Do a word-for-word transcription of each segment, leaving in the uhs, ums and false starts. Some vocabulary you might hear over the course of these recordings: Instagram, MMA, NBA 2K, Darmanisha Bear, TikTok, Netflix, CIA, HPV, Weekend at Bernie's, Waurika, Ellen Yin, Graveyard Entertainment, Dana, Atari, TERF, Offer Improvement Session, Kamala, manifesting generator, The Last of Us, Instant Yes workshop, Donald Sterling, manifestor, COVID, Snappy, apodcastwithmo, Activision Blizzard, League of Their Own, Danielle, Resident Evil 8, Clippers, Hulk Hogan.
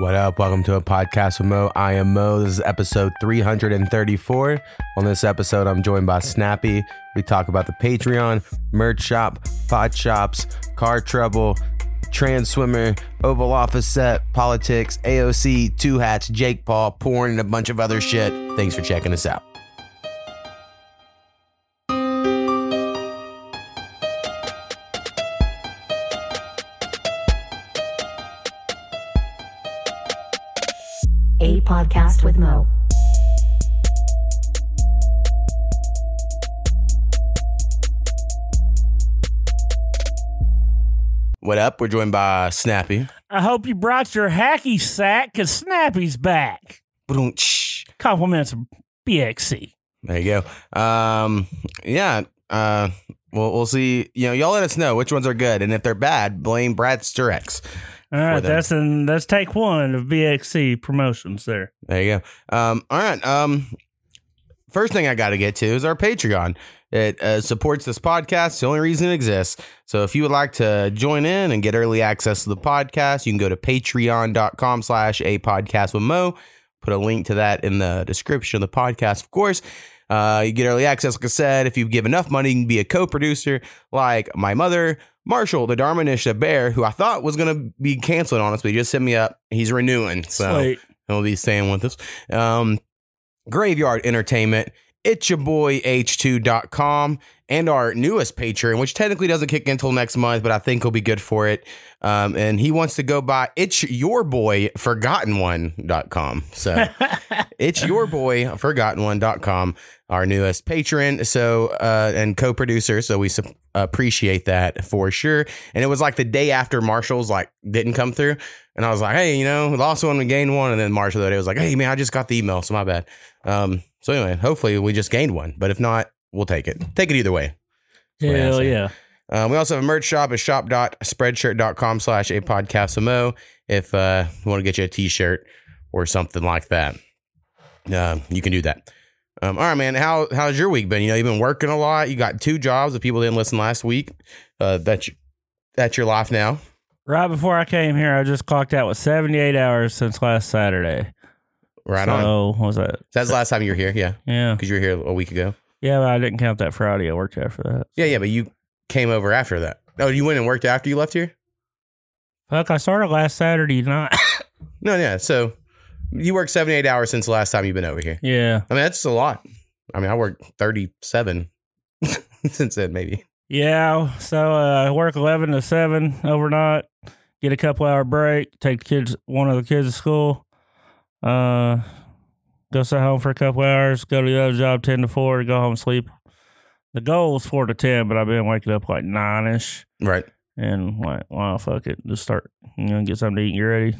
What up? Welcome to A Podcast with Mo. I am Mo. This is episode three hundred thirty-four. On this episode, I'm joined by Snappy. We talk about the Patreon, merch shop, pot shops, car trouble, trans swimmer, Oval Office set, politics, A O C, two hats, Jake Paul, porn, and a bunch of other shit. Thanks for checking us out. A Podcast with Mo. What up? We're joined by Snappy. I hope you brought your hacky sack, because Snappy's back. Compliments of B X C. There you go. Um, yeah. Uh, we'll, we'll see. You know, y'all let us know which ones are good, and if they're bad, blame Brad Sturex. All right, that's in, that's take one of B X C promotions there. There you go. Um, all right. Um, first thing I got to get to is our Patreon. It uh, supports this podcast. It's the only reason it exists. So if you would like to join in and get early access to the podcast, you can go to patreon.com slash a podcast with Mo. Put a link to that in the description of the podcast, of course. Uh, you get early access, like I said. If you give enough money, you can be a co-producer like my mother, Marshall, the Darmanisha Bear, who I thought was going to be canceled on us, but he just hit me up. He's renewing, so Sweet. He'll be staying with us. Um, Graveyard Entertainment, it's your boy h two dot com, and our newest Patreon, which technically doesn't kick in until next month, but I think he'll be good for it. Um, and he wants to go by it's your boy forgotten one dot com. So it's your boy forgotten one dot com, our newest patron. So uh, and co-producer. So we su- appreciate that for sure. And it was like the day after Marshall's like didn't come through, and I was like, hey, you know, lost one, we gained one, and then Marshall that day was like, hey man, I just got the email, so my bad. Um, so anyway, hopefully we just gained one, but if not, we'll take it. Take it either way. Hell yeah. Uh, we also have a merch shop at shop.spreadshirt.com slash a podcast mo if uh, you want to get you a t-shirt or something like that. Uh, you can do that. Um, all right, man. How how's your week been? You know, you've been working a lot. You got two jobs. If people didn't listen last week, uh, that's that's your life now. Right before I came here, I just clocked out with seventy-eight hours since last Saturday. Right so, on. Oh, what was that? So that's the last time you were here. Yeah. Yeah. Because you were here a week ago. Yeah, but I didn't count that Friday. I worked after that. So. Yeah, yeah, but you came over after that. Oh, you went and worked after you left here? Fuck, I started last Saturday night. No, yeah, so you worked seventy-eight hours since the last time you've been over here. Yeah. I mean, that's a lot. I mean, I worked thirty-seven since then, maybe. Yeah, so uh, I work eleven to seven overnight, get a couple hour break, take the kids, one of the kids to school, uh, go sit home for a couple hours, go to the other job ten to four, go home and sleep. The goal is four to ten, but I've been waking up like nine-ish. Right. And like, wow, fuck it. Just start, you know, get something to eat and get ready.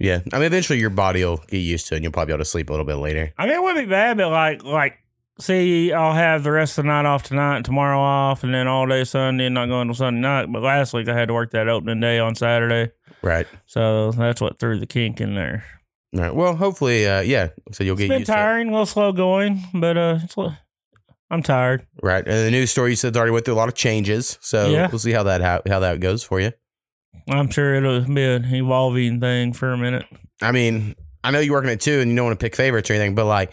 Yeah. I mean, eventually your body will get used to it, and you'll probably be able to sleep a little bit later. I mean, it wouldn't be bad, but like, like, see, I'll have the rest of the night off tonight and tomorrow off, and then all day Sunday and not going until Sunday night. But last week I had to work that opening day on Saturday. Right. So that's what threw the kink in there. All right. Well, hopefully, uh, yeah. So you'll it's get been used tiring, to it. A little slow going, but uh, it's a little... I'm tired. Right. And the news story you said already went through a lot of changes. So yeah. We'll see how that how, how that goes for you. I'm sure it'll be an evolving thing for a minute. I mean, I know you're working at two and you don't want to pick favorites or anything, but like,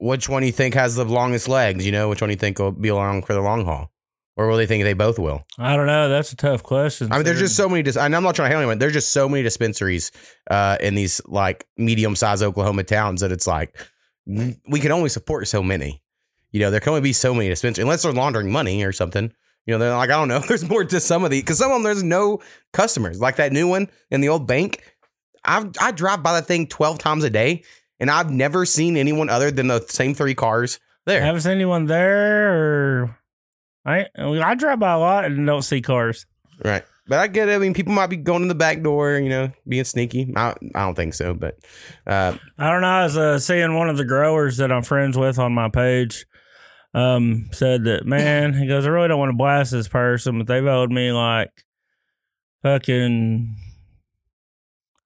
which one do you think has the longest legs? You know, which one do you think will be along for the long haul? Or will they think they both will? I don't know. That's a tough question. I mean, there's just so many. Dis- and I'm not trying to hate anyone. There's just so many dispensaries uh, in these like medium sized Oklahoma towns that it's like, we can only support so many. You know, there can only be so many dispensaries, unless they're laundering money or something. You know, they're like, I don't know. There's more to some of these, because some of them, there's no customers. Like that new one in the old bank. I've, I drive by that thing twelve times a day, and I've never seen anyone other than the same three cars there. I haven't seen anyone there. Or I, I drive by a lot and don't see cars. Right. But I get it. I mean, people might be going in the back door, you know, being sneaky. I, I don't think so, but. Uh, I don't know. I was uh, seeing one of the growers that I'm friends with on my page. Um, said that, man, he goes, I really don't want to blast this person, but they've owed me like fucking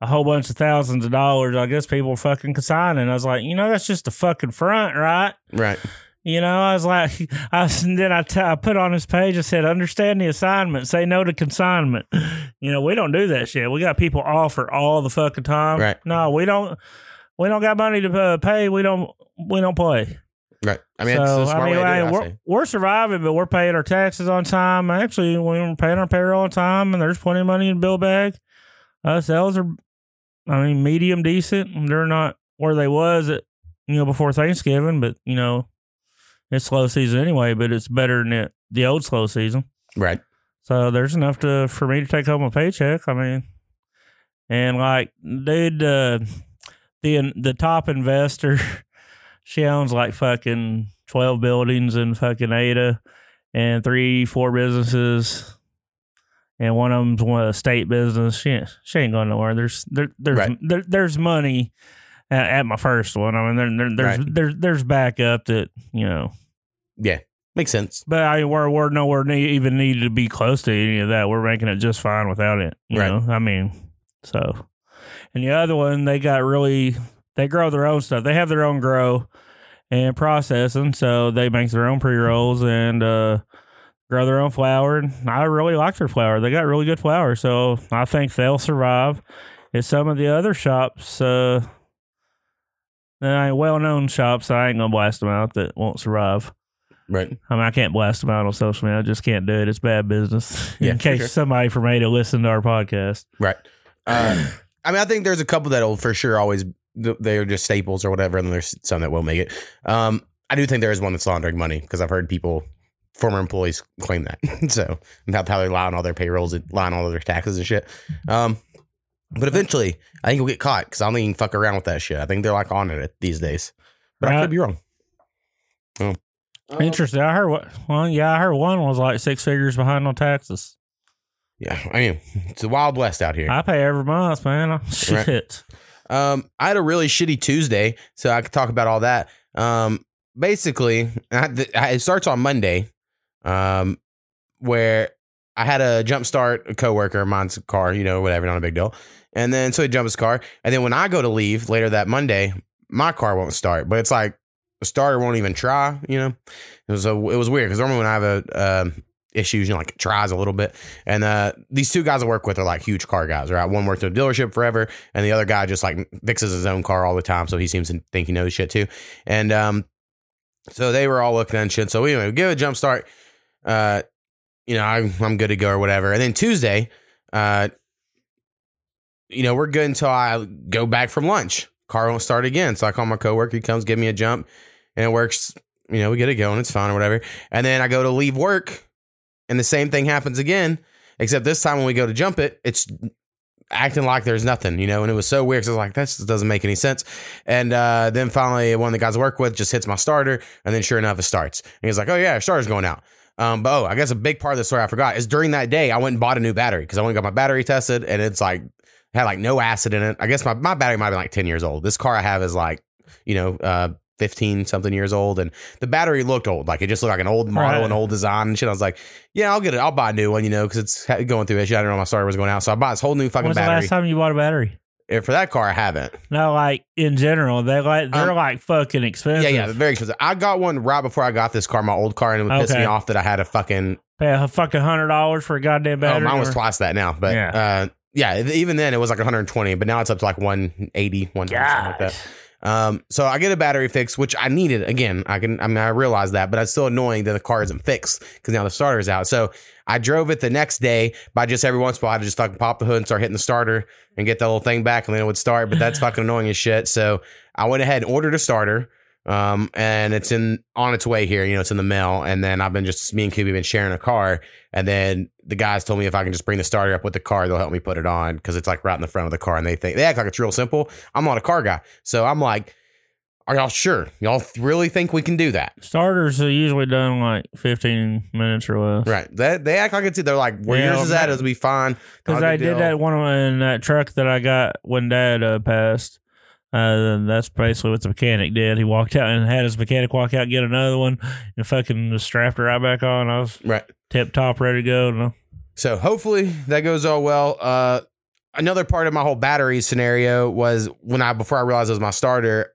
a whole bunch of thousands of dollars. I guess people were fucking consigning. I was like, you know, that's just a fucking front, right? Right. You know, I was like, I then I, t- I put on his page, I said, understand the assignment, say no to consignment. You know, we don't do that shit. We got people offer all the fucking time. Right. No, we don't, we don't got money to uh, pay. We don't, we don't play. Right. I mean, so, it's a smart I mean, way to do it, we're, say. we're surviving, but we're paying our taxes on time. Actually, we're paying our payroll on time, and there's plenty of money in the bill bag. Uh, sales are, I mean, medium decent. They're not where they was at, you know, before Thanksgiving, but, you know, it's slow season anyway, but it's better than it, the old slow season. Right. So there's enough to for me to take home a paycheck. I mean, and like, dude, uh, the the top investor, she owns like fucking twelve buildings in fucking Ada and three, four businesses. And one of them's one a state business. She ain't, she ain't going nowhere. There's there, there's right. there, there's money at, at my first one. I mean, there, there, there's right. there's there's backup that, you know. Yeah, makes sense. But I mean, we're, we're nowhere near, even needed to be close to any of that. We're making it just fine without it. You right. know? I mean, so. And the other one, they got really, they grow their own stuff. They have their own grow and processing, so they make their own pre-rolls and uh, grow their own flour. And I really like their flour. They got really good flour, so I think they'll survive. It's some of the other shops, uh, well-known shops, I ain't going to blast them out, that won't survive. Right. I mean, I can't blast them out on social media. I just can't do it. It's bad business. Yeah, in case sure. somebody from Ada listened to our podcast. Right. Uh, I mean, I think there's a couple that'll for sure always, they're just staples or whatever, and there's some that will make it. Um, I do think there is one that's laundering money, because I've heard people, former employees, claim that. So, and how they lie on all their payrolls and lie on all their taxes and shit. Um, but eventually, I think you'll get caught, because I don't even fuck around with that shit. I think they're like on it these days. But right. I could be wrong. Oh. Interesting. I heard what well, yeah, I heard one was like six figures behind on taxes. Yeah, I mean, it's a wild west out here. I pay every month, man. Shit. Right. Um, I had a really shitty Tuesday, so I could talk about all that. Um, basically, I, it starts on Monday, um, where I had a jump start a coworker of mine's car, you know, whatever, not a big deal. And then so he jumped his car, and then when I go to leave later that Monday, my car won't start, but it's like, the starter won't even try, you know. It was a, it was weird, because normally when I have a uh, issues, you know, like it tries a little bit. And uh, these two guys I work with are like huge car guys, right? One worked at a dealership forever, and the other guy just like fixes his own car all the time, so he seems to think he knows shit too. And um, so they were all looking at shit. So anyway, we give it a jump start. Uh, you know, I, I'm good to go or whatever. And then Tuesday, uh, you know, we're good until I go back from lunch. Car won't start again, so I call my coworker. He comes, give me a jump. And it works, you know, we get it going, it's fine or whatever. And then I go to leave work, and the same thing happens again, except this time when we go to jump it, it's acting like there's nothing, you know. And it was so weird, because I was like, that just doesn't make any sense. And uh, then finally, one of the guys I work with just hits my starter, and then sure enough, it starts. And he's like, oh yeah, our starter's going out. Um, but oh, I guess a big part of the story I forgot is during that day, I went and bought a new battery, because I went and got my battery tested, and it's like, had like no acid in it. I guess my, my battery might be like ten years old. This car I have is like, you know, uh, fifteen something years old, and the battery looked old, like it just looked like an old model, right. An old design and shit. I was like, yeah, I'll get it, I'll buy a new one, you know, because it's going through issue. I don't know, my starter was going out, so I bought this whole new fucking When's battery. When's the last time you bought a battery? And for that car, I haven't. No, like in general, they like they're um, like fucking expensive. Yeah, yeah, they're very expensive. I got one right before I got this car, my old car, and it would okay. piss me off that I had a fucking pay a fucking hundred dollars for a goddamn battery. Oh, mine was or... twice that now, but yeah. uh, yeah, even then it was like one hundred twenty, but now it's up to like one eighty, one twenty, something like that. Um, so I get a battery fix, which I needed again. I can, I mean, I realized that, but it's still annoying that the car isn't fixed, because now the starter's out. So I drove it the next day by just every once in a while, I just fucking pop the hood and start hitting the starter and get that little thing back, and then it would start, but that's fucking annoying as shit. So I went ahead and ordered a starter, um, and it's in, on its way here, you know, it's in the mail. And then I've been just, me and Kubi have been sharing a car. And then the guys told me if I can just bring the starter up with the car, they'll help me put it on, because it's like right in the front of the car, and they think they act like it's real simple. I'm not a car guy, so I'm like, are y'all sure? Y'all really think we can do that? Starters are usually done like fifteen minutes or less. Right. That, they act like it's, they're like, where yours yeah, is at, it'll be fine. Because I did that one in that truck that I got when Dad uh, passed. Uh, that's basically what the mechanic did. He walked out and had his mechanic walk out and get another one, and fucking just strapped her right back on. I was right. tip top, ready to go. No. So hopefully that goes all well. Uh, another part of my whole battery scenario was when I, before I realized it was my starter,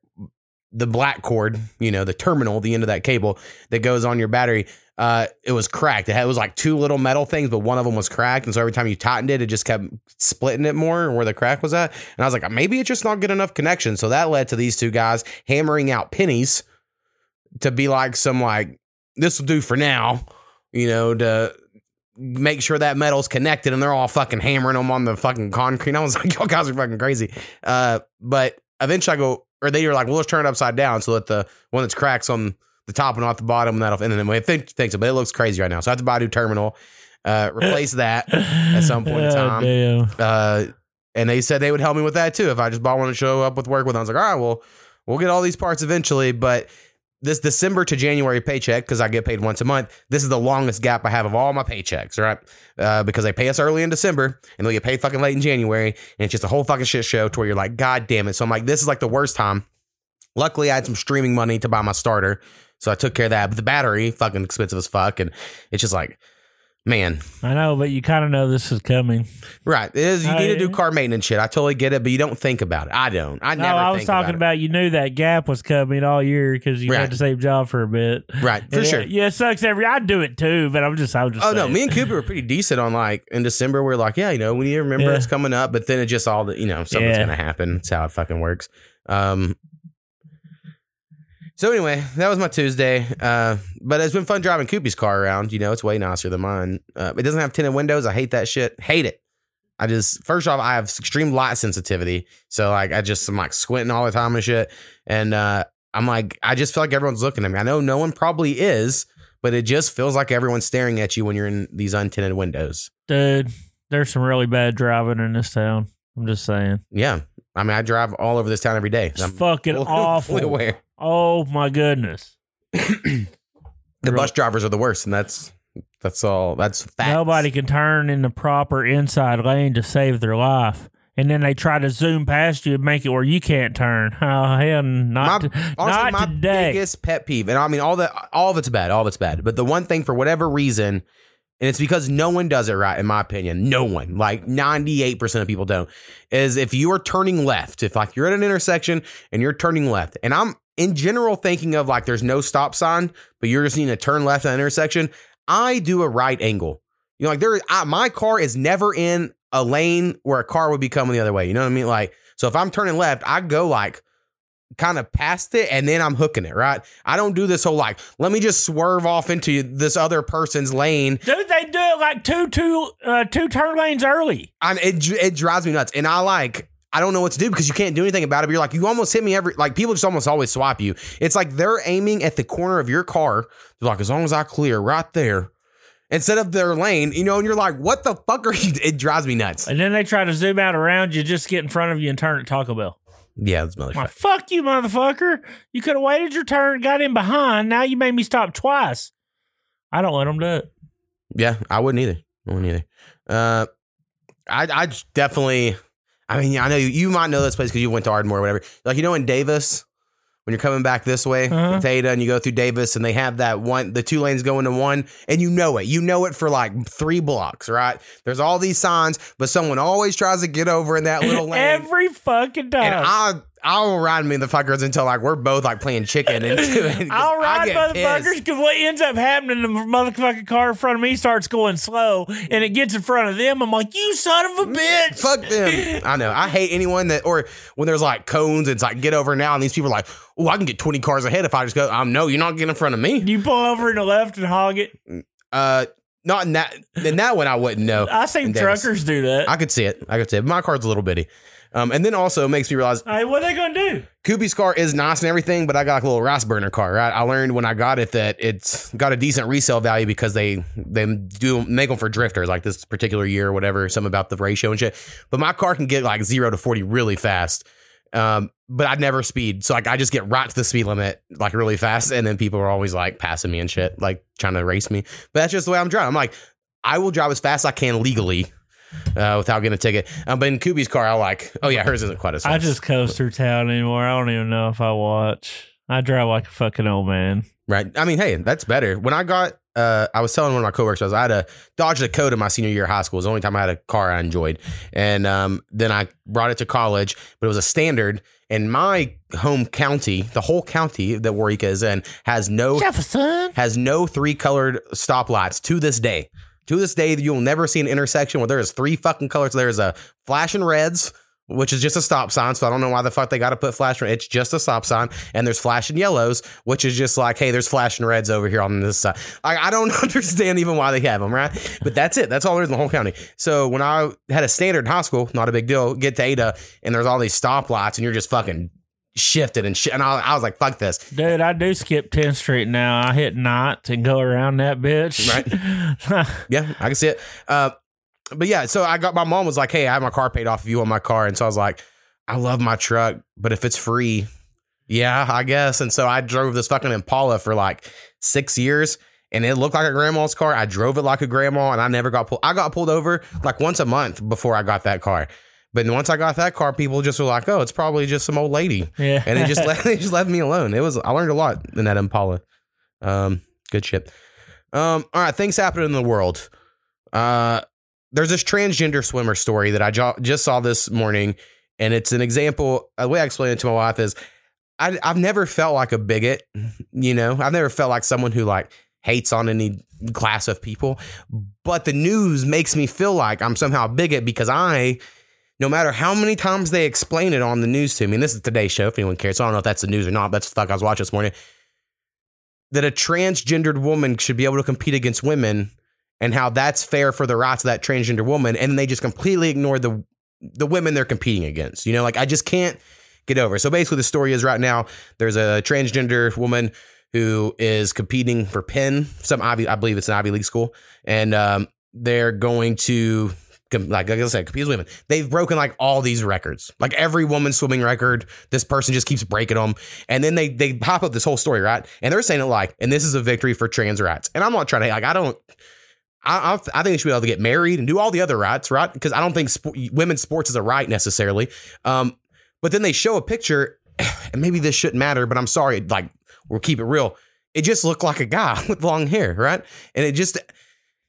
the black cord, you know, the terminal, the end of that cable that goes on your battery, uh, it was cracked. It, had, it was like two little metal things, but one of them was cracked. And so every time you tightened it, it just kept splitting it more where the crack was at. And I was like, maybe it's just not good enough connection. So that led to these two guys hammering out pennies to be like some like, this will do for now, you know, to make sure that metal's connected, and they're all fucking hammering them on the fucking concrete. I was like, y'all guys are fucking crazy. Uh, but eventually I go, or they were like, well, let's turn it upside down so that the one that's cracks on the top and off the bottom, and that'll, and then it thinks it, but it looks crazy right now. So I have to buy a new terminal, uh, replace that at some point in time. Oh, uh, and they said they would help me with that too. If I just bought one to show up with work with, I was like, all right, well, we'll get all these parts eventually. But this December to January paycheck, because I get paid once a month, this is the longest gap I have of all my paychecks, right? Uh, because they pay us early in December, and they get paid fucking late in January, and it's just a whole fucking shit show to where you're like, God damn it. So I'm like, this is like the worst time. Luckily, I had some streaming money to buy my starter, so I took care of that. But the battery, fucking expensive as fuck, and it's just like, man. I know, but you kind of know this is coming. Right. It is, you oh, need yeah. to do car maintenance shit. I totally get it, but you don't think about it. I don't. I no, never I was think talking about, about you knew that gap was coming all year because you right. had the same job for a bit. Right. For and sure. It, yeah, it sucks every... I do it too, but I'm just... I'm just oh, saying. No. Me and Cooper were pretty decent on like... In December, we we're like, yeah, you know, we need to remember yeah. it's coming up, but then it just all... the You know, something's yeah. going to happen. That's how it fucking works. Um... So anyway, that was my Tuesday, uh, but it's been fun driving Koopy's car around. You know, it's way nicer than mine. Uh, it doesn't have tinted windows. I hate that shit. Hate it. I just, first off, I have extreme light sensitivity. So like, I just, I'm like squinting all the time and shit. And uh, I'm like, I just feel like everyone's looking at me. I know no one probably is, but it just feels like everyone's staring at you when you're in these untinted windows. Dude, there's some really bad driving in this town. I'm just saying. Yeah. I mean, I drive all over this town every day. It's I'm fucking fully, awful. Fully aware. Oh my goodness! The really? Bus drivers are the worst, and that's that's all. That's facts. Nobody can turn in the proper inside lane to save their life, and then they try to zoom past you and make it where you can't turn. Oh hell, not my, to, honestly, not my today. Biggest pet peeve, and I mean all that, all of it's bad, all of it's bad. But the one thing, for whatever reason, and it's because no one does it right, in my opinion. No one, like ninety-eight percent of people don't, is if you are turning left, if like you're at an intersection and you're turning left, and I'm. In general, thinking of like there's no stop sign, but you're just needing to turn left at an intersection. I do a right angle. You know, like there, I, my car is never in a lane where a car would be coming the other way. You know what I mean? Like, so if I'm turning left, I go like kind of past it and then I'm hooking it, right? I don't do this whole like, let me just swerve off into this other person's lane. Dude, they do it like two, two, uh, two turn lanes early. I'm, it, it drives me nuts. And I like... I don't know what to do because you can't do anything about it. But you're like, you almost hit me every, like people just almost always swap you. It's like they're aiming at the corner of your car. They're like, as long as I clear right there instead of their lane, you know, and you're like, what the fuck are you? It drives me nuts. And then they try to zoom out around you, just get in front of you and turn at Taco Bell. Yeah, that's motherfucker. Like, fuck you, motherfucker. You could have waited your turn, got in behind. Now you made me stop twice. I don't let them do it. Yeah, I wouldn't either. I wouldn't either. Uh, I, I definitely... I mean, I know you, you might know this place because you went to Ardmore or whatever. Like, you know, in Davis, when you're coming back this way, uh-huh. Theta, and you go through Davis and they have that one, the two lanes go into one, and you know it. You know it for like three blocks, right? There's all these signs, but someone always tries to get over in that little lane. Every fucking time. And I, I'll ride me the fuckers until like we're both like playing chicken. And I'll ride motherfuckers because what ends up happening, the motherfucking car in front of me starts going slow and it gets in front of them. I'm like, you son of a bitch. Fuck them. I know. I hate anyone that, or when there's like cones, it's like get over now. And these people are like, oh, I can get twenty cars ahead if I just go. Um, no, you're not getting in front of me. You pull over in the left and hog it. Uh, Not in that. In that one, I wouldn't know. I seen truckers do that. I could see it. I could see it. My car's a little bitty. Um, and then also it makes me realize, hey, what are they going to do? Koopy's car is nice and everything, but I got like a little rice burner car, right? I learned when I got it that it's got a decent resale value because they they do make them for drifters like this particular year or whatever, something about the ratio and shit. But my car can get like zero to forty really fast. Um, but I never speed. So like I just get right to the speed limit like really fast. And then people are always like passing me and shit, like trying to race me. But that's just the way I'm driving. I'm like, I will drive as fast as I can legally. Uh, without getting a ticket. Um, but in Koopy's car, I like, oh yeah, hers isn't quite as fast. I just coast through town anymore. I don't even know if I watch. I drive like a fucking old man. Right. I mean, hey, that's better. When I got Uh, I was telling one of my coworkers, I, was, I had a Dodge Dakota my senior year of high school. It was the only time I had a car I enjoyed. And um, then I brought it to college, but it was a standard. And my home county, the whole county that Waurika is in, has no Jefferson. has no three colored stoplights to this day. To this day, you'll never see an intersection where there is three fucking colors. There's a flashing reds, which is just a stop sign. So I don't know why the fuck they got to put flashing. It's just a stop sign. And there's flashing yellows, which is just like, hey, there's flashing reds over here on this side. I, I don't understand even why they have them, right? But that's it. That's all there is in the whole county. So when I had a standard in high school, not a big deal, get to Ada, and there's all these stoplights, and you're just fucking shifted and shit. And I, I was like, fuck this. Dude, I do skip tenth Street now. I hit Ninth and go around that bitch. Right. Yeah, I can see it. Uh, But yeah, so I got, my mom was like, hey, I have my car paid off if you want my car. And so I was like, I love my truck, but if it's free, yeah, I guess. And so I drove this fucking Impala for like six years and it looked like a grandma's car. I drove it like a grandma and I never got pulled. I got pulled over like once a month before I got that car. But once I got that car, people just were like, oh, it's probably just some old lady. Yeah. And it just, let, it just left me alone. It was, I learned a lot in that Impala. Um, good shit. Um, all right. Things happening in the world. Uh, There's this transgender swimmer story that I jo- just saw this morning, and it's an example. The way I explained it to my wife is I, I've never felt like a bigot, you know. I've never felt like someone who, like, hates on any class of people. But the news makes me feel like I'm somehow a bigot because I, no matter how many times they explain it on the news to me, and this is Today's Show, if anyone cares. So I don't know if that's the news or not. That's the fuck I was watching this morning. That a transgendered woman should be able to compete against women, and how that's fair for the rights of that transgender woman. And then they just completely ignore the the women they're competing against. You know, like, I just can't get over. So basically the story is right now, there's a transgender woman who is competing for Penn, some Ivy, I believe it's an Ivy League school. And um, they're going to, like, like I said, compete with women. They've broken like all these records, like every woman's swimming record. This person just keeps breaking them. And then they, they pop up this whole story, right? And they're saying it like, and this is a victory for trans rights. And I'm not trying to, like, I don't, I, I think they should be able to get married and do all the other rights, right? Because I don't think sp- women's sports is a right necessarily. Um, but then they show a picture, and maybe this shouldn't matter, but I'm sorry, like, we'll keep it real. It just looked like a guy with long hair, right? And it just,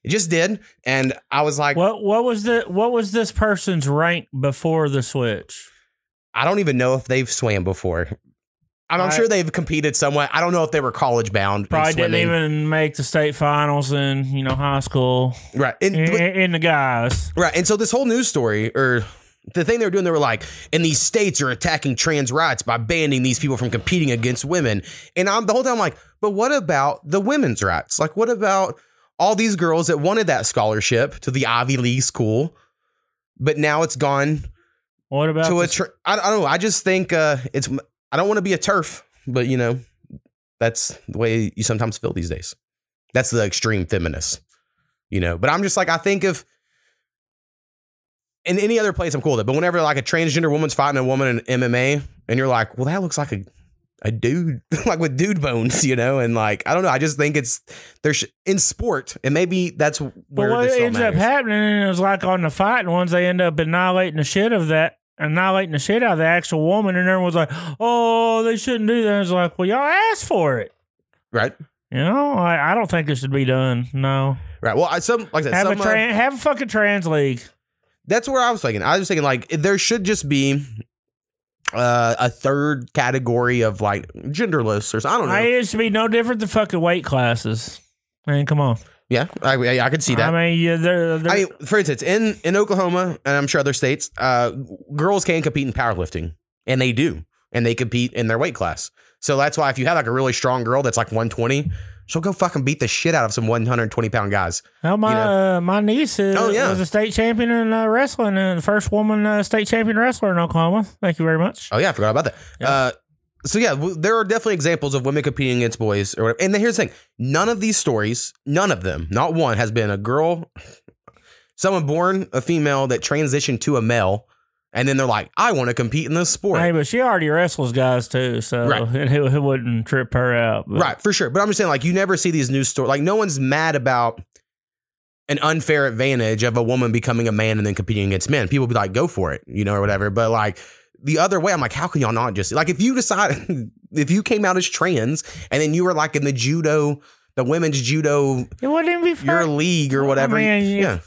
it just did. And I was like, what? What was the? What was this person's rank before the switch? I don't even know if they've swam before. I'm I, sure they've competed somewhat. I don't know if they were college bound. Probably didn't even make the state finals in, you know, high school. Right. And, in, but, in the guys. Right. And so this whole news story, or the thing they were doing, they were like, and these states are attacking trans rights by banning these people from competing against women. And I'm the whole time I'm like, but what about the women's rights? Like, what about all these girls that wanted that scholarship to the Ivy League school, but now it's gone? What about to a tra- I, I don't know. I just think uh, it's... I don't want to be a TERF, but, you know, that's the way you sometimes feel these days. That's the extreme feminist, you know. But I'm just like, I think if in any other place, I'm cool with it. But whenever, like, a transgender woman's fighting a woman in M M A and you're like, well, that looks like a, a dude, like with dude bones, you know. And, like, I don't know. I just think it's there's in sport. And maybe that's where but what this ends up happening is, like, on the fighting ones, they end up annihilating the shit of that. annihilating the shit out of the actual woman, and everyone's like, oh, they shouldn't do that. And it's like, well, y'all asked for it. Right. You know, I, I don't think it should be done. No. Right. Well, I, some, like I said, have, some, a tran- uh, have a fucking trans league. That's where I was thinking. I was thinking, like, there should just be uh, a third category of, like, genderless or something. I don't know. I, it should be no different than fucking weight classes. Man, come on. Yeah, I, I, I could see that. I mean, yeah, they're, they're, I mean, for instance, in, in Oklahoma, and I'm sure other states, uh, girls can compete in powerlifting, and they do, and they compete in their weight class. So that's why if you have, like, a really strong girl that's, like, one twenty, she'll go fucking beat the shit out of some one hundred twenty pound guys. Well, my you know? uh, my niece is, oh, yeah. was a state champion in uh, wrestling, and the first woman uh, state champion wrestler in Oklahoma. Thank you very much. Oh yeah, I forgot about that. Yeah. Uh, So, yeah, there are definitely examples of women competing against boys or whatever. And here's the thing. None of these stories, none of them, not one, has been a girl, someone born a female that transitioned to a male. And then they're like, I want to compete in this sport. Hey, but she already wrestles guys, too. So right. it, it wouldn't trip her out. But. Right, for sure. But I'm just saying, like, you never see these news stories. Like, no one's mad about an unfair advantage of a woman becoming a man and then competing against men. People be like, go for it, you know, or whatever. But, like, the other way, I'm like, how can y'all not just, like, if you decide, if you came out as trans and then you were like in the judo the women's judo, it wouldn't be fun. Your league or whatever. I mean, yeah. yeah.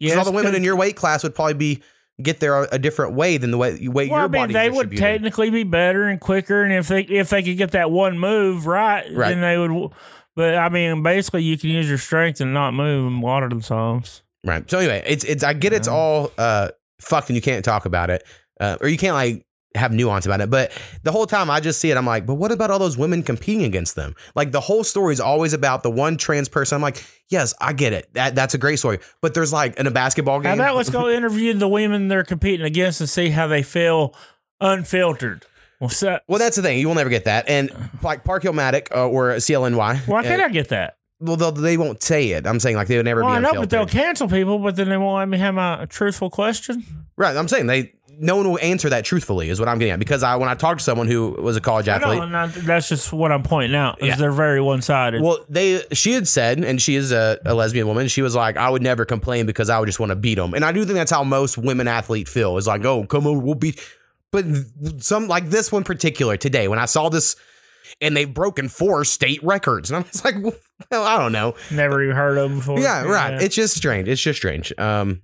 Yes, all the women in your weight class would probably be get there a different way than the way, way well, your I mean, body they would technically be better and quicker. And if they if they could get that one move right, right, then they would. But I mean, basically, you can use your strength and not move and water themselves. Right. So anyway, it's it's I get it's yeah. all uh, fucked and you can't talk about it, uh, or you can't like have nuance about it. But the whole time I just see it, I'm like, but what about all those women competing against them? Like the whole story is always about the one trans person. I'm like, yes, I get it. That that's a great story. But there's like in a basketball game. How about let's go interview the women they're competing against and see how they feel unfiltered. Well, so, well, that's the thing. You will never get that. And like Park Hill-Matic uh, or C L N Y. Why can't I get that? Well, they won't say it. I'm saying like they would never well, be. I know, but they'll cancel people. But then they won't let me have my truthful question. Right. I'm saying they no one will answer that truthfully is what I'm getting at. Because I when I talked to someone who was a college athlete, I know, I, that's just what I'm pointing out. Is yeah. they're very one sided. Well, they she had said, and she is a, a lesbian woman. She was like, I would never complain because I would just want to beat them. And I do think that's how most women athletes feel. Is like, oh, come over, we'll beat. But some like this one particular today when I saw this. And they've broken four state records. And I'm just like, well, I don't know. Never even heard of them before. Yeah, right. Yeah. It's just strange. It's just strange. Um,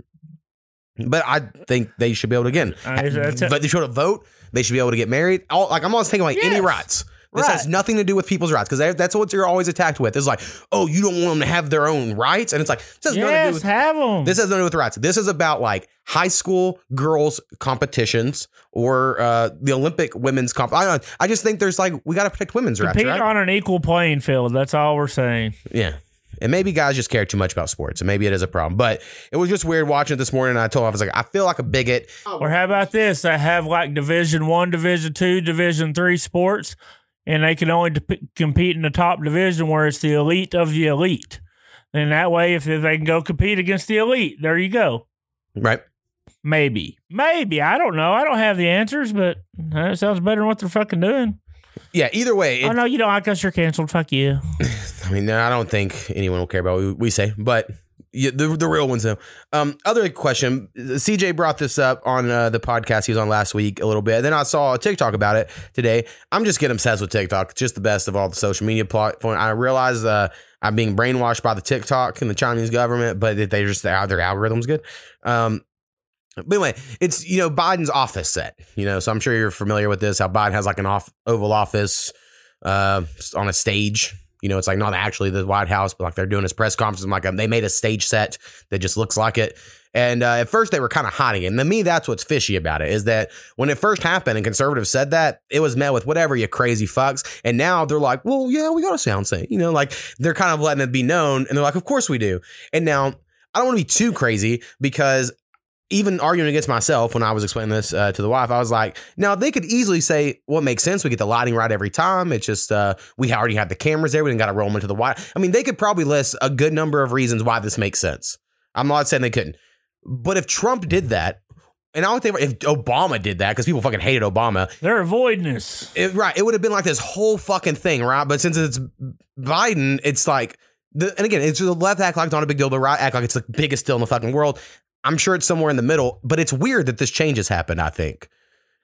but I think they should be able to, again, I, but they should vote. They should be able to get married. All, like, I'm always taking away yes. any rights. This right. has nothing to do with people's rights, because that's what you're always attacked with. It's like, oh, you don't want them to have their own rights. And it's like, this has yes, nothing to do with have them. This has nothing to do with rights. This is about like high school girls competitions or uh, the Olympic women's comp. I, I just think there's like we got to protect women's Compete rights. Compete right? on an equal playing field. That's all we're saying. Yeah. And maybe guys just care too much about sports, and maybe it is a problem. But it was just weird watching it this morning. And I told him, I was like, I feel like a bigot. Or how about this? I have like Division One, Division Two, Division Three sports. And they can only de- compete in the top division where it's the elite of the elite. And that way, if, if they can go compete against the elite, there you go. Right. Maybe. Maybe. I don't know. I don't have the answers, but that sounds better than what they're fucking doing. Yeah, either way. It, oh, no, you don't. I guess you're canceled. Fuck you. I mean, I don't think anyone will care about what we say, but yeah, the, the real ones, though. Um, other question. C J brought this up on uh, the podcast he was on last week a little bit. Then I saw a TikTok about it today. I'm just getting obsessed with TikTok. It's just the best of all the social media platforms. I realize uh, I'm being brainwashed by the TikTok and the Chinese government, but they just their algorithm's good. Um, but anyway, it's, you know, Biden's office set, you know, so I'm sure you're familiar with this, how Biden has like an off Oval Office uh, on a stage. You know, it's like not actually the White House, but like they're doing his press conference. I'm like, um, they made a stage set that just looks like it. And uh, at first they were kind of hiding it. And to me, that's what's fishy about it, is that when it first happened and conservatives said that, it was met with whatever, you crazy fucks. And now they're like, well, yeah, we got a sound thing. You know, like they're kind of letting it be known. And they're like, of course we do. And now I don't want to be too crazy, because even arguing against myself when I was explaining this uh, to the wife, I was like, now they could easily say, well, it makes sense. We get the lighting right every time. It's just uh, we already had the cameras there. We didn't got to roll them into the wire. I mean, they could probably list a good number of reasons why this makes sense. I'm not saying they couldn't. But if Trump did that, and I don't think if Obama did that, because people fucking hated Obama. They're avoiding us. It, right. It would have been like this whole fucking thing, right? But since it's Biden, it's like, the, and again, it's the left act like it's not a big deal, the right act like it's the biggest deal in the fucking world. I'm sure it's somewhere in the middle, but it's weird that this change has happened, I think.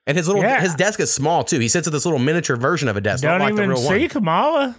And his little yeah. his desk is small, too. He sits at this little miniature version of a desk. Don't like even the real see one. Kamala.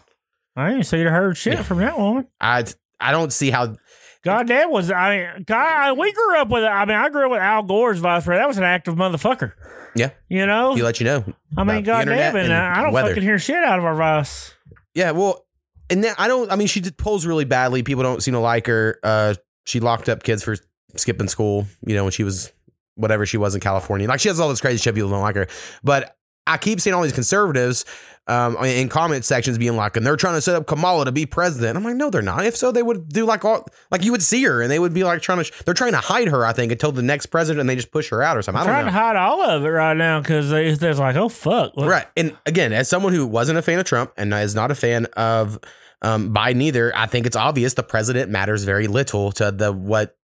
I didn't see her shit yeah. from that woman. I I don't see how. God damn was I mean, God, we grew up with I mean, I grew up with Al Gore's vice president. That was an active motherfucker. Yeah. You know? He let you know. I mean, God damn it. I don't weather. fucking hear shit out of our vice. Yeah, well, and then I don't I mean, she polls really badly. People don't seem to like her. Uh, she locked up kids for skipping school, you know, when she was whatever she was in California. Like, she has all this crazy shit. People don't like her. But I keep seeing all these conservatives um, in comment sections being like, and they're trying to set up Kamala to be president. I'm like, no, they're not. If so, they would do like all, like you would see her and they would be like trying to, they're trying to hide her, I think, until the next president, and they just push her out or something. I'm I don't know. Trying to hide all of it right now because they, they're like, oh, fuck. What? Right. And again, as someone who wasn't a fan of Trump and is not a fan of um, Biden either, I think it's obvious the president matters very little to the what.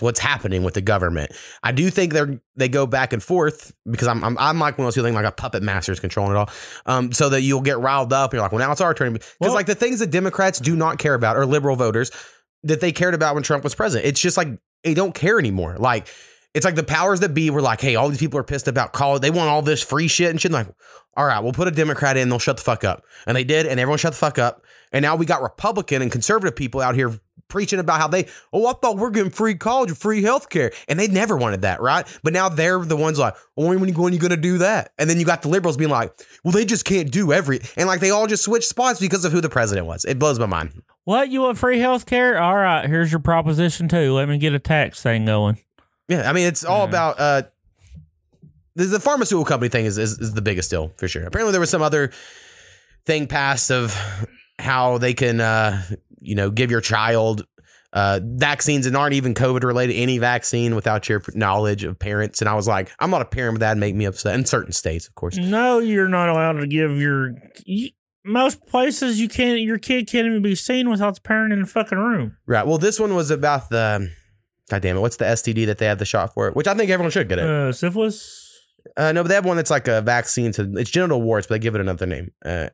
What's happening with the government. I do think they're they go back and forth because I'm I'm, I'm like one of those who think like a puppet master is controlling it all, um, so that you'll get riled up and you're like, well, now it's our turn, because well, like the things that Democrats do not care about or liberal voters that they cared about when Trump was president, it's just like they don't care anymore. Like It's like the powers that be were like, hey, all these people are pissed about college. They want all this free shit and shit. Like, all right, we'll put a Democrat in. They'll shut the fuck up. And they did. And everyone shut the fuck up. And now we got Republican and conservative people out here preaching about how they, oh, I thought we're getting free college or free health care. And they never wanted that, right? But now they're the ones like, well, when are you going to do that? And then you got the liberals being like, well, they just can't do every. And like they all just switched spots because of who the president was. It blows my mind. What? You want free health care? All right, here's your Proposition two. Let me get a tax thing going. Yeah, I mean, it's all yeah. about... Uh, the pharmaceutical company thing is, is, is the biggest deal, for sure. Apparently, there was some other thing passed of how they can... Uh, you know, give your child uh, vaccines that aren't even COVID related, any vaccine without your knowledge of parents. And I was like, I'm not a parent, but that'd make me upset in certain states, of course. No, you're not allowed to give your you, most places you can't. Your kid can't even be seen without the parent in the fucking room. Right. Well, this one was about the God damn it. What's the S T D that they have the shot for it, which I think everyone should get it. Uh, syphilis. Uh, no, but they have one that's like a vaccine to it's genital warts, but they give it another name. Uh,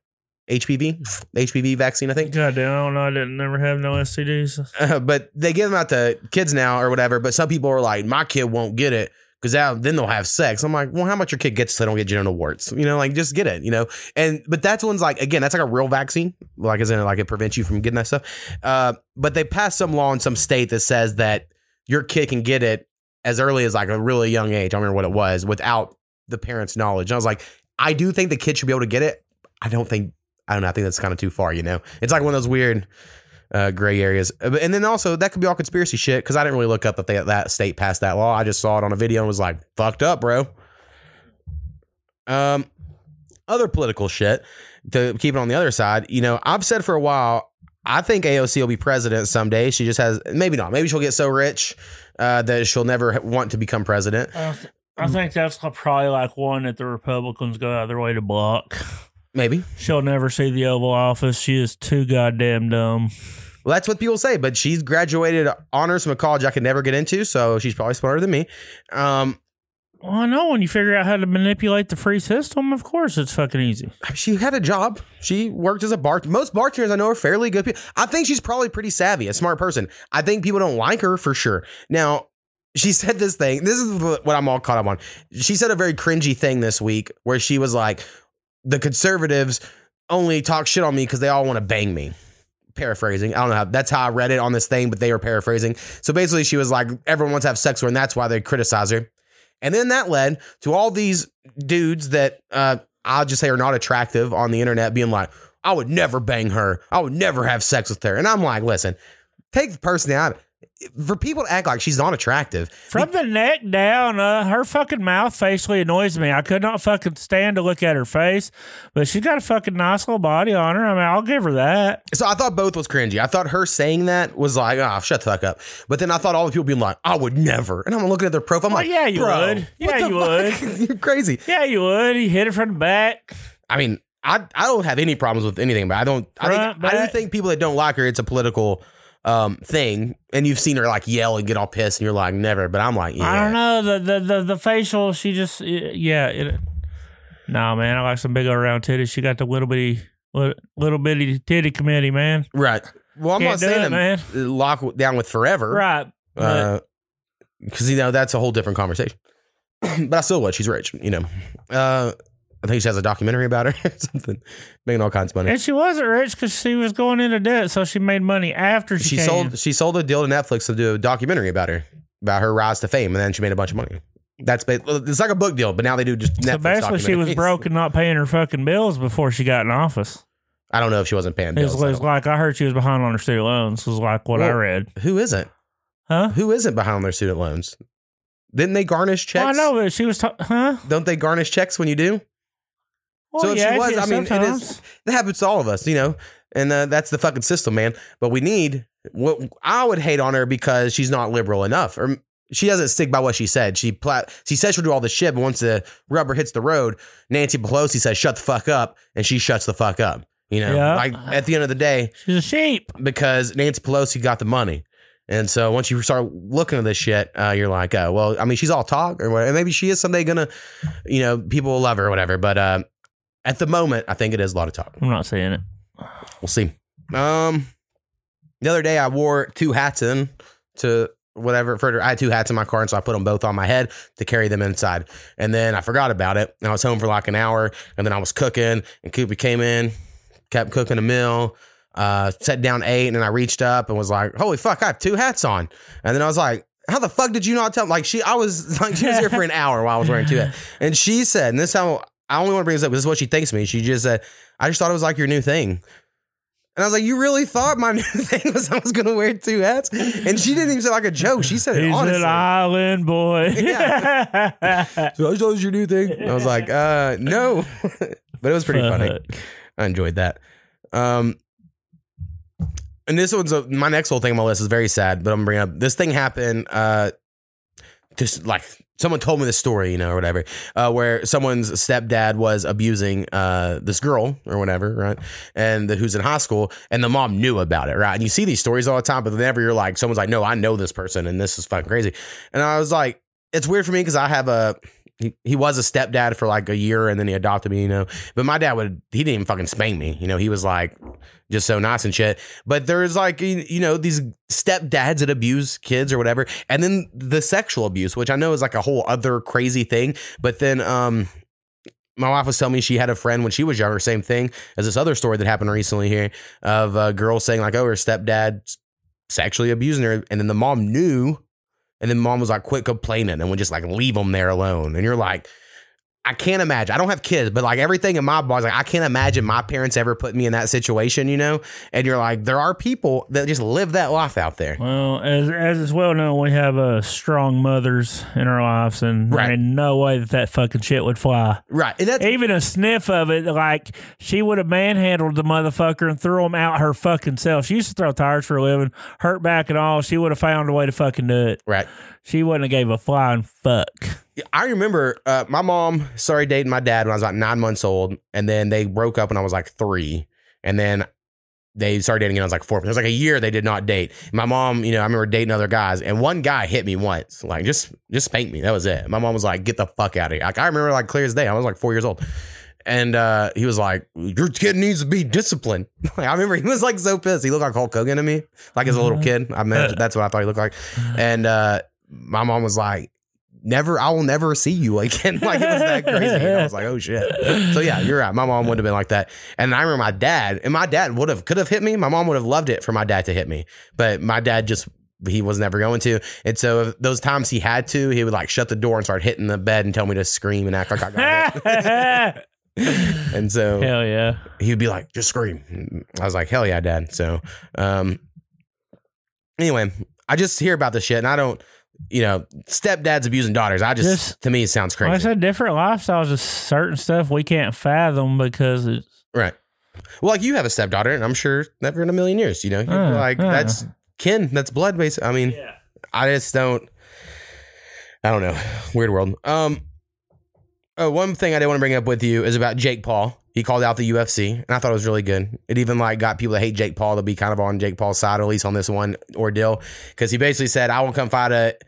H P V, H P V vaccine, I think. God damn, I don't know. I didn't never have no S T Ds. Uh, but they give them out to kids now or whatever. But some people are like, my kid won't get it because then they'll have sex. I'm like, well, how much your kid gets so they don't get genital warts? You know, like just get it, you know. And but that's one's like, again, that's like a real vaccine. Like as in like it prevents you from getting that stuff. Uh, but they passed some law in some state that says that your kid can get it as early as like a really young age. I don't remember what it was without the parents' knowledge. And I was like, I do think the kid should be able to get it. I don't think. I don't know. I think that's kind of too far, you know? It's like one of those weird uh, gray areas. And then also, that could be all conspiracy shit, because I didn't really look up if they, that state passed that law. I just saw it on a video and was like, fucked up, bro. Um, other political shit, to keep it on the other side, you know, I've said for a while, I think A O C will be president someday. She just has, maybe not. Maybe she'll get so rich uh, that she'll never want to become president. I, th- I think that's probably like one that the Republicans go out of their way to block. Maybe. She'll never see the Oval Office. She is too goddamn dumb. Well, that's what people say, but she's graduated honors from a college I could never get into, so she's probably smarter than me. Um, well, I know. When you figure out how to manipulate the free system, of course it's fucking easy. She had a job. She worked as a bartender. Most bartenders I know are fairly good people. I think she's probably pretty savvy, a smart person. I think people don't like her for sure. Now, she said this thing. This is what I'm all caught up on. She said a very cringy thing this week where she was like, the conservatives only talk shit on me because they all want to bang me. Paraphrasing. I don't know how that's how I read it on this thing, but they were paraphrasing. So basically she was like, everyone wants to have sex with her and that's why they criticize her. And then that led to all these dudes that uh, I'll just say are not attractive on the internet being like, I would never bang her. I would never have sex with her. And I'm like, listen, take the person out of it. For people to act like she's not attractive. From the neck down, uh, her fucking mouth facially annoys me. I could not fucking stand to look at her face, but she's got a fucking nice little body on her. I mean, I'll give her that. So I thought both was cringy. I thought her saying that was like, oh, shut the fuck up. But then I thought all the people being like, I would never. And I'm looking at their profile. I'm well, like, yeah, you Bro, would. Yeah, you fuck? would. You're crazy. Yeah, you would. You hit it from the back. I mean, I I don't have any problems with anything, but I don't. Front, I think, I do think people that don't like her, it's a political um thing, and you've seen her like yell and get all pissed and you're like never, but I'm like, yeah. I don't know, the the the, the facial, she just yeah it, nah man, I like some big old round titties. She got the little bitty little, little bitty titty committee, man. Right. Well, I'm Can't not saying it, man. Lock down with forever, right? Uh because you know that's a whole different conversation. But I still would. She's rich, you know. uh I think she has a documentary about her or something, making all kinds of money. And she wasn't rich because she was going into debt, so she made money after she, she came. sold. She sold a deal to Netflix to do a documentary about her, about her rise to fame, and then she made a bunch of money. That's it's like a book deal, but now they do just Netflix. So basically, she was broke and not paying her fucking bills before she got in office. I don't know if she wasn't paying bills. It was like I heard she was behind on her student loans. Was like what well, I read. Who isn't? Huh? Who isn't behind on their student loans? Didn't they garnish checks? Well, I know, but she was. Ta- huh? Don't they garnish checks when you do? Well, so if yeah, she was, I mean, it is, that happens to all of us, you know, and uh, that's the fucking system, man. But we need what I would hate on her because she's not liberal enough, or she doesn't stick by what she said. She pla- she says she'll do all this shit, but once the rubber hits the road, Nancy Pelosi says, shut the fuck up. And she shuts the fuck up. You know, yeah. Like at the end of the day, she's a sheep because Nancy Pelosi got the money. And so once you start looking at this shit, uh, you're like, oh, well, I mean, she's all talk or whatever. And maybe she is someday going to, you know, people will love her or whatever. But, um, at the moment, I think it is a lot of talk. I'm not saying it. We'll see. Um, the other day, I wore two hats in to whatever, for I had two hats in my car, and so I put them both on my head to carry them inside. And then I forgot about it, and I was home for like an hour, and then I was cooking, and Koopy came in, kept cooking a meal, uh, set down eight, and then I reached up and was like, holy fuck, I have two hats on. And then I was like, how the fuck did you not tell me? Like, she, I was, like, she was here for an hour while I was wearing two hats. And she said, and this time, I only want to bring this up, because this is what she thinks of me. She just said, I just thought it was like your new thing. And I was like, you really thought my new thing was I was going to wear two hats? And she didn't even say like a joke. She said it He's honestly. He's an island boy. Yeah. So I just thought it was your new thing. And I was like, uh, no. But it was pretty Fuck. funny. I enjoyed that. Um, and this one's, a, my next whole thing on my list is very sad, but I'm bringing up, this thing happened, uh, just like, someone told me this story, you know, or whatever, uh, where someone's stepdad was abusing uh, this girl or whatever, right? And the, who's in high school, and the mom knew about it, right? And you see these stories all the time, but whenever you're like, someone's like, no, I know this person, and this is fucking crazy. And I was like, it's weird for me because I have a, he, he was a stepdad for like a year, and then he adopted me, you know? But my dad would, he didn't even fucking spank me, you know? He was like, just so nice and shit. But there's like, you know, these stepdads that abuse kids or whatever. And then the sexual abuse, which I know is like a whole other crazy thing. But then um, my wife was telling me she had a friend when she was younger, same thing as this other story that happened recently here of a girl saying like, oh, her stepdad sexually abusing her. And then the mom knew. And then mom was like, quit complaining and would just like leave them there alone. And you're like, I can't imagine. I don't have kids, but like everything in my body's like, I can't imagine my parents ever put me in that situation, you know? And you're like, there are people that just live that life out there. Well, as as it's well known, we have uh, strong mothers in our lives, and right. I mean, no way that that fucking shit would fly. Right. And that's, even a sniff of it, like she would have manhandled the motherfucker and threw him out her fucking self. She used to throw tires for a living, hurt back and all. She would have found a way to fucking do it. Right. She wouldn't have gave a flying fuck. I remember uh, my mom started dating my dad when I was about nine months old, and then they broke up when I was like three, and then they started dating again when I was like four. It was like a year they did not date. My mom, you know, I remember dating other guys, and one guy hit me once, like just just spank me. That was it. My mom was like, "Get the fuck out of here!" Like I remember, like clear as day. I was like four years old. And uh, he was like, your kid needs to be disciplined. Like, I remember he was like so pissed. He looked like Hulk Hogan to me, like as a little kid. I mean, that's what I thought he looked like. And uh, my mom was like, never, I will never see you again. Like it was that crazy. And I was like, oh shit. So yeah, you're right. My mom would have been like that. And I remember my dad, and my dad would have, could have hit me. My mom would have loved it for my dad to hit me. But my dad just, he was never going to. And so those times he had to, he would like shut the door and start hitting the bed and tell me to scream and act like I got it. And so hell yeah, he'd be like, just scream. I was like, hell yeah, dad. So um anyway, I just hear about this shit, and I don't, you know, stepdads abusing daughters, I just, just to me it sounds crazy. Well, it's a different lifestyle, just certain stuff we can't fathom because it's right. Well, like you have a stepdaughter, and I'm sure never in a million years, you know, uh, like uh. that's kin, that's blood based. I mean, yeah. I just don't I don't know. Weird world. Um Oh, one thing I did want to bring up with you is about Jake Paul. He called out the U F C, and I thought it was really good. It even like got people that hate Jake Paul to be kind of on Jake Paul's side, or at least on this one ordeal, because he basically said, I will come fight a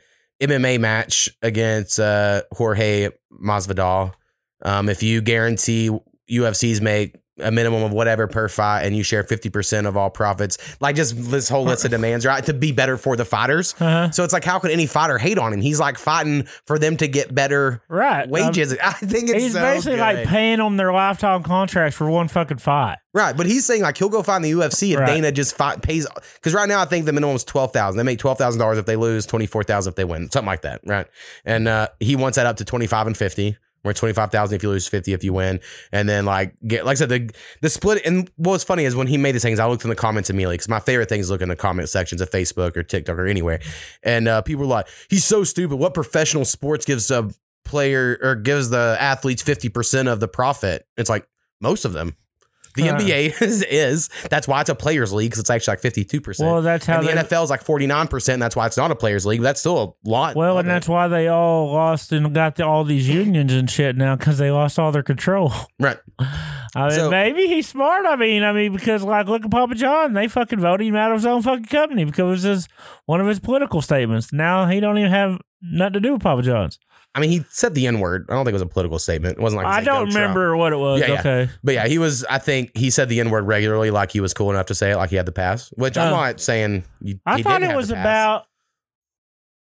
M M A match against uh, Jorge Masvidal um, if you guarantee U F Cs make a minimum of whatever per fight, and you share fifty percent of all profits. Like just this whole list of demands, right? To be better for the fighters. Uh-huh. So it's like, how could any fighter hate on him? He's like fighting for them to get better right. wages. Um, I think it's he's so basically good. Like paying them their lifetime contracts for one fucking fight. Right. But he's saying like, he'll go fight in the U F C if right. Dana just fight, pays. Cause right now I think the minimum is twelve thousand. They make twelve thousand dollars if they lose, twenty-four thousand if they win, something like that. Right. And uh, he wants that up to twenty-five and fifty. We're twenty-five thousand if you lose, fifty if you win. And then like, get, like I said, the the split. And what was funny is when he made these things, I looked in the comments immediately, because my favorite thing is looking in the comment sections of Facebook or TikTok or anywhere. And uh, people were like, he's so stupid. What professional sports gives a player or gives the athletes fifty percent of the profit? It's like most of them. The huh. N B A is, is. That's why it's a players league, because it's actually like fifty-two percent. Well, that's how and the N F L is like forty-nine percent, and that's why it's not a players league. That's still a lot. Well, and it. That's why they all lost and got the, all these unions and shit now, because they lost all their control. Right. I mean, so, maybe he's smart. I mean, I mean, because like, look at Papa John. They fucking voted him out of his own fucking company because it was just one of his political statements. Now he don't even have nothing to do with Papa John's. I mean, he said the N-word. I don't think it was a political statement. It wasn't like I don't remember Trump. What it was. Yeah, yeah. Okay. But yeah, he was, I think he said the N-word regularly, like he was cool enough to say it, like he had the pass, which uh, I'm not saying you, I he thought didn't it was about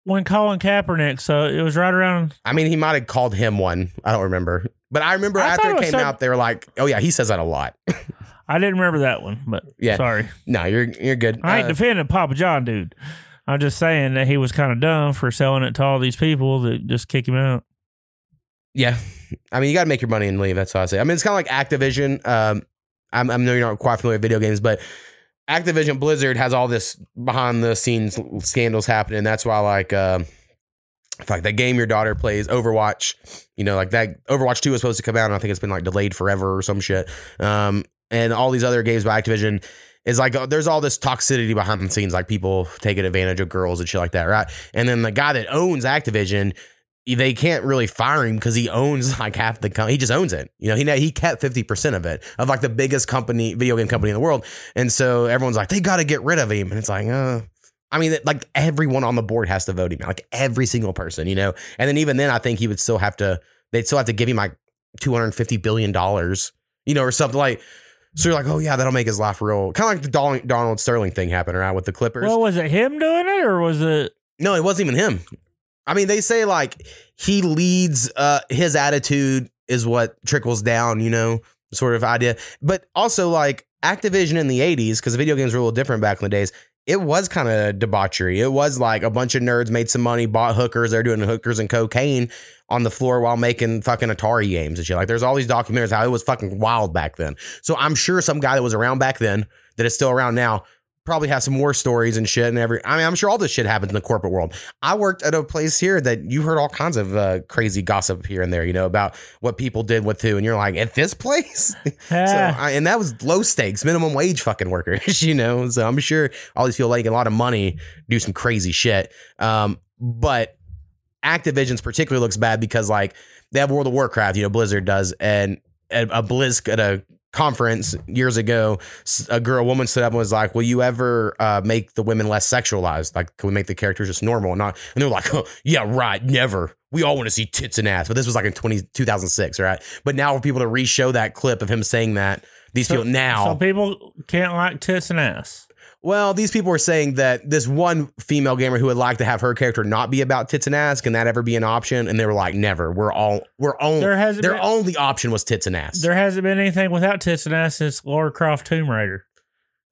when Colin Kaepernick, so it was right around. I mean, he might have called him one. I don't remember. But I remember I after it came some... out, they were like, oh, yeah, he says that a lot. I didn't remember that one, but yeah. Sorry. No, you're you're good. I ain't uh, defending Papa John, dude. I'm just saying that he was kind of dumb for selling it to all these people that just kick him out. Yeah. I mean, you got to make your money and leave. That's what I say. I mean, it's kind of like Activision. Um, I'm, I know you're not quite familiar with video games, but Activision Blizzard has all this behind the scenes scandals happening. That's why, like, uh, like that game your daughter plays, Overwatch, you know, like that Overwatch two was supposed to come out, and I think it's been like delayed forever or some shit. Um, and all these other games by Activision is like, oh, there's all this toxicity behind the scenes, like people taking advantage of girls and shit like that, right? And then the guy that owns Activision, they can't really fire him because he owns like half the company. He just owns it. You know, he he kept fifty percent of it, of like the biggest company, video game company in the world. And so everyone's like, they got to get rid of him. And it's like, uh, I mean, like everyone on the board has to vote him, like every single person, you know? And then even then, I think he would still have to, they'd still have to give him like two hundred fifty billion dollars, you know, or something like. So you're like, oh, yeah, that'll make his life real. Kind of like the Donald Sterling thing happened around with the Clippers. Well, was it him doing it or was it? No, it wasn't even him. I mean, they say like he leads, uh, his attitude is what trickles down, you know, sort of idea. But also like Activision in the eighties, because video games were a little different back in the days. It was kind of debauchery. It was like a bunch of nerds made some money, bought hookers. They're doing hookers and cocaine on the floor while making fucking Atari games and shit. Like there's all these documentaries how it was fucking wild back then. So I'm sure some guy that was around back then that is still around now probably have some war stories and shit and every, I mean, I'm sure all this shit happens in the corporate world. I worked at a place here that you heard all kinds of uh, crazy gossip here and there, you know, about what people did with who. And you're like, at this place? Ah. So, I, and that was low stakes, minimum wage fucking workers, you know? So I'm sure all these people like a lot of money, do some crazy shit. Um, but Activision's particularly looks bad because like they have World of Warcraft, you know, Blizzard does. And a, a Blizz at a conference years ago, a girl, a woman stood up and was like, will you ever uh, make the women less sexualized? Like, can we make the characters just normal and not? And they're like, oh, yeah, right. Never. We all want to see tits and ass. But this was like in twenty, two thousand six. Right. But now for people to re-show that clip of him saying that these so, people now. So people can't like tits and ass. Well, these people were saying that this one female gamer who would like to have her character not be about tits and ass, can that ever be an option? And they were like, never. We're all, we're only, their been, only option was tits and ass. There hasn't been anything without tits and ass since Lara Croft Tomb Raider.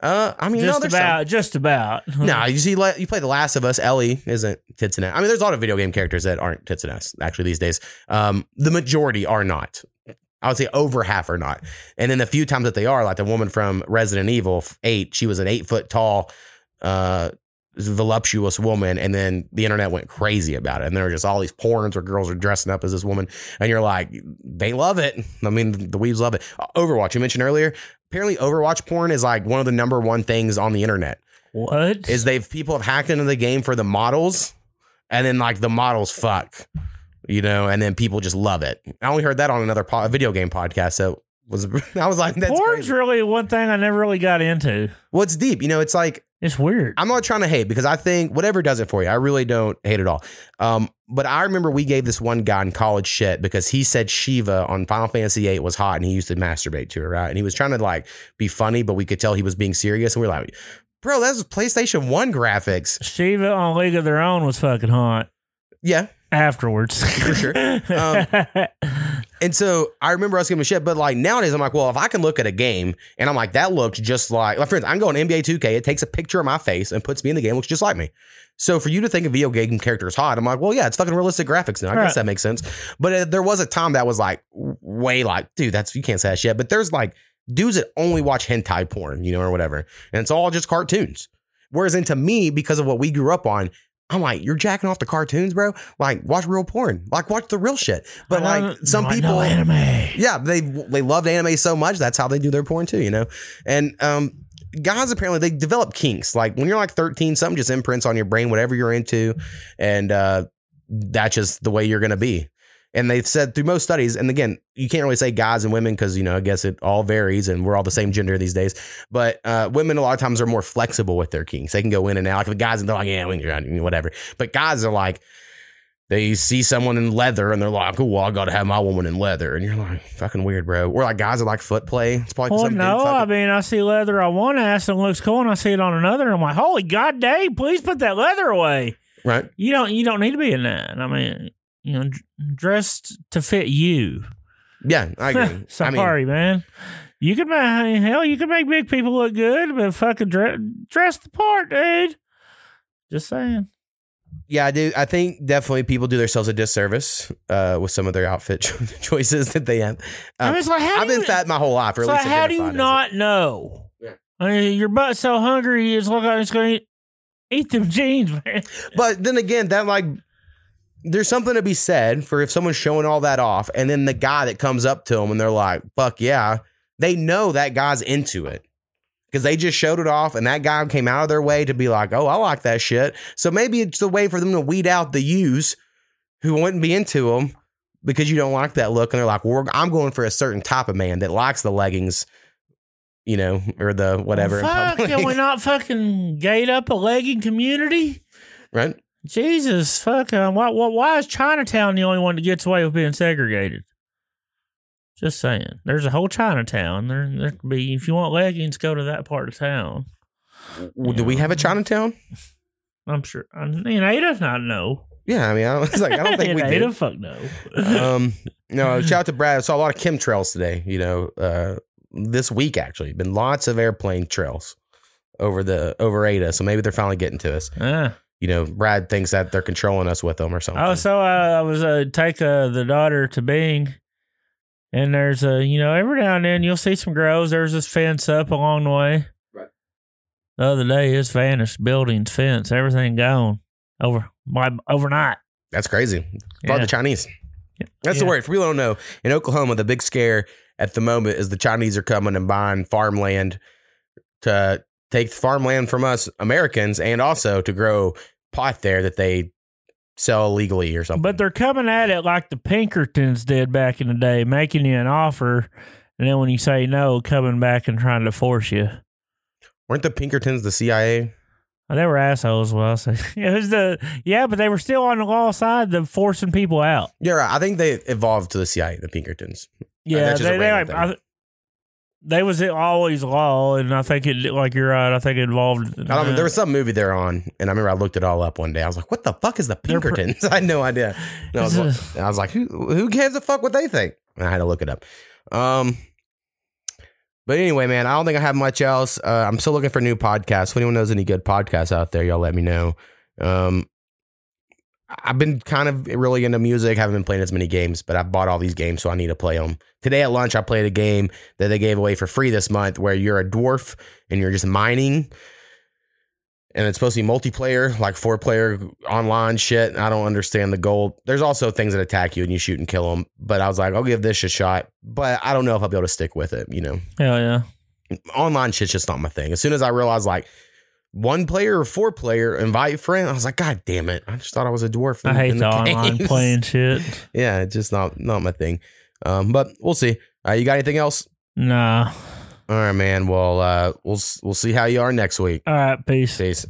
Uh, I mean, just no, about, some, just about. No, nah, you see, you play The Last of Us. Ellie isn't tits and ass. I mean, there's a lot of video game characters that aren't tits and ass actually these days. Um, the majority are not. I would say over half are not. And then the few times that they are, like the woman from Resident Evil eight, she was an eight foot tall, uh, voluptuous woman. And then the internet went crazy about it. And there were just all these porns where girls are dressing up as this woman. And you're like, they love it. I mean, the weebs love it. Overwatch, you mentioned earlier. Apparently Overwatch porn is like one of the number one things on the internet. What? Is they've people have hacked into the game for the models. And then like the models fuck. You know, and then people just love it. I only heard that on another po- video game podcast. So was I was like, that's porn's crazy. Really one thing I never really got into. Well, it's deep. You know, it's like it's weird. I'm not trying to hate because I think whatever does it for you, I really don't hate it all. Um, but I remember we gave this one guy in college shit because he said Shiva on Final Fantasy eight was hot and he used to masturbate to her, right? And he was trying to like be funny, but we could tell he was being serious. And we were like, bro, that was PlayStation one graphics. Shiva on League of Their Own was fucking hot. Yeah. Afterwards. For sure. Um, and so I remember us giving a shit, but like nowadays I'm like, well, if I can look at a game and I'm like, that looks just like, like for instance, I'm going N B A two K. It takes a picture of my face and puts me in the game. It looks just like me. So for you to think a video game character is hot, I'm like, well, yeah, it's fucking realistic graphics now. I All guess right. that makes sense. But uh, there was a time that was like way like, dude, that's, you can't say that shit. But there's like dudes that only watch hentai porn, you know, or whatever. And it's all just cartoons. Whereas into me, because of what we grew up on, I'm like, you're jacking off the cartoons, bro. Like, watch real porn. Like, watch the real shit. But like, some people, I know anime. Yeah, they they loved anime so much that's how they do their porn too, you know. And um, guys apparently they develop kinks. Like when you're like thirteen, something just imprints on your brain, whatever you're into, and uh, that's just the way you're gonna be. And they've said through most studies, and again, you can't really say guys and women because, you know, I guess it all varies and we're all the same gender these days. But uh, women a lot of times are more flexible with their kinks. They can go in and out. Like the guys, they're like, yeah, we can, whatever. But guys are like, they see someone in leather and they're like, oh, well, I got to have my woman in leather. And you're like, fucking weird, bro. Or like guys are like foot play. It's probably well, no, fucking- I mean, I see leather on one ass and it looks cool and I see it on another. And I'm like, holy God, dang, please put that leather away. Right. You don't you don't need to be in that. I mean, you know, dressed to fit you. Yeah, I agree. Sorry, I mean, man. You could make hell. You could make big people look good, but fucking dress, dress the part, dude. Just saying. Yeah, I do. I think definitely people do themselves a disservice uh, with some of their outfit choices that they have. Um, I mean, it's like, how I've been you, fat my whole life. Or at least like, how do you not know? Yeah. I mean, your butt's so hungry, it's like it's going to eat them jeans, man. But then again, that like. There's something to be said for if someone's showing all that off and then the guy that comes up to them and they're like, fuck yeah, they know that guy's into it because they just showed it off and that guy came out of their way to be like, oh, I like that shit. So maybe it's a way for them to weed out the yous who wouldn't be into them because you don't like that look. And they're like, well, I'm going for a certain type of man that likes the leggings, you know, or the whatever. Well, fuck, can we not fucking gate up a legging community? Right. Jesus, fuck. Uh, why, why is Chinatown the only one that gets away with being segregated? Just saying. There's a whole Chinatown. There, there could be, if you want leggings, go to that part of town. Well, do know. We have a Chinatown? I'm sure. I mean, Ada, not know. Yeah, I mean, I was like, I don't think we Ada, did. Fuck no. um, no, shout out to Brad. I saw a lot of chemtrails today, you know, uh, this week, actually. Been lots of airplane trails over the over Ada, so maybe they're finally getting to us. Ah. You know, Brad thinks that they're controlling us with them or something. Oh, so I, I was uh, take uh, the daughter to Bing, and there's a, you know, every now and then you'll see some groves. There's this fence up along the way. Right. The other day, it's vanished. Buildings, fence, everything gone over by overnight. That's crazy. Probably yeah. the Chinese. Yeah. That's yeah. the word. If we don't know, in Oklahoma, the big scare at the moment is the Chinese are coming and buying farmland to take farmland from us Americans and also to grow pot there that they sell illegally or something. But they're coming at it like the Pinkertons did back in the day, making you an offer. And then when you say no, coming back and trying to force you. Weren't the Pinkertons the C I A? Oh, they were assholes. Well, so it was the, yeah, but they were still on the law side of forcing people out. Yeah, right. I think they evolved to the C I A, the Pinkertons. Yeah, they, they like, I, They was always law, and I think it, like you're right, I think it involved. Uh, I mean, there was some movie they're on, and I remember I looked it all up one day. I was like, what the fuck is the Pinkertons? Pr- I had no idea. And I, was like, and I was like, who who gives a fuck what they think? And I had to look it up. Um, but anyway, man, I don't think I have much else. Uh, I'm still looking for new podcasts. If anyone knows any good podcasts out there, y'all let me know. Um, I've been kind of really into music. I haven't been playing as many games, but I bought all these games, so I need to play them. Today at lunch, I played a game that they gave away for free this month where you're a dwarf and you're just mining. And it's supposed to be multiplayer, like four-player online shit. I don't understand the goal. There's also things that attack you and you shoot and kill them. But I was like, I'll give this a shot. But I don't know if I'll be able to stick with it, you know? Hell yeah. Online shit's just not my thing. As soon as I realized, like, one player or four player, invite friend. I was like, God damn it. I just thought I was a dwarf. In, I hate in the, the online playing shit. Yeah, it's just not not my thing. Um, but we'll see. Uh, you got anything else? Nah. All right, man. Well, uh, we'll we'll see how you are next week. All right, peace. Peace.